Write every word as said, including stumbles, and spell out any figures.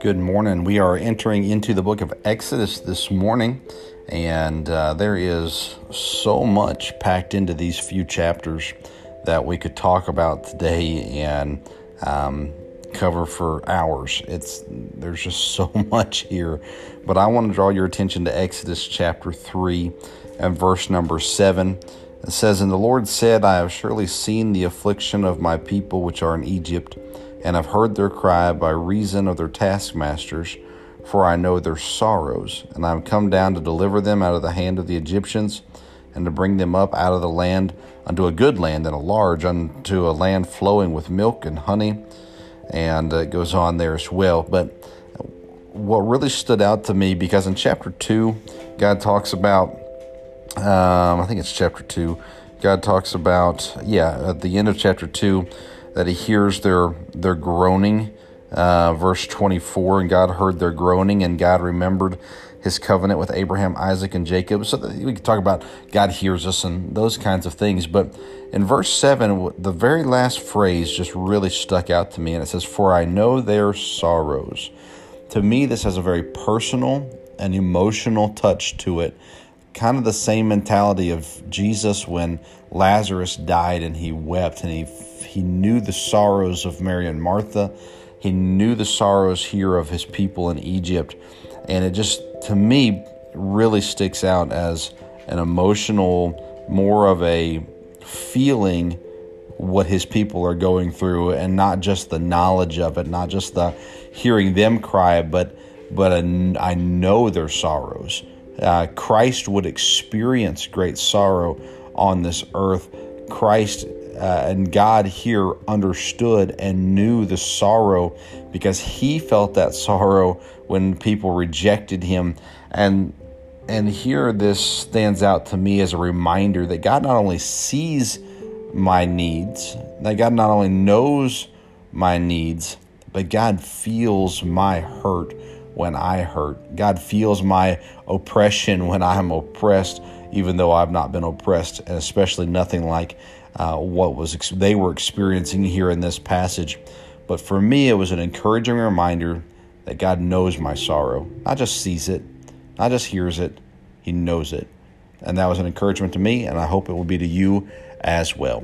Good morning. We are entering into the book of Exodus this morning, and uh, there is so much packed into these few chapters that we could talk about today and um, cover for hours. It's there's just so much here, but I want to draw your attention to Exodus chapter three and verse number seven. It says, "And the Lord said, I have surely seen the affliction of my people which are in Egypt, and have heard their cry by reason of their taskmasters, for I know their sorrows. And I have come down to deliver them out of the hand of the Egyptians, and to bring them up out of the land unto a good land and a large, unto a land flowing with milk and honey." And it goes on there as well. But what really stood out to me, because in chapter two, God talks about, um, I think it's chapter two, God talks about, yeah, at the end of chapter two, that he hears their their groaning, uh, verse twenty-four, and God heard their groaning, and God remembered his covenant with Abraham, Isaac, and Jacob. So we can talk about God hears us and those kinds of things. But in verse seven, the very last phrase just really stuck out to me, and it says, "For I know their sorrows." To me, this has a very personal and emotional touch to it, kind of the same mentality of Jesus when Lazarus died and he wept, and he he knew the sorrows of Mary and Martha. He knew the sorrows here of his people in Egypt. And it just, to me, really sticks out as an emotional, more of a feeling what his people are going through, and not just the knowledge of it, not just the hearing them cry, but but a, I know their sorrows. Uh, Christ would experience great sorrow on this earth. Christ uh, and God here understood and knew the sorrow, because he felt that sorrow when people rejected him. And and here this stands out to me as a reminder that God not only sees my needs, that God not only knows my needs, but God feels my hurt when I hurt. God feels my oppression when I'm oppressed, even though I've not been oppressed, and especially nothing like uh, what was ex- they were experiencing here in this passage. But for me, it was an encouraging reminder that God knows my sorrow. Not just sees it, not just hears it, he knows it. And that was an encouragement to me, and I hope it will be to you as well.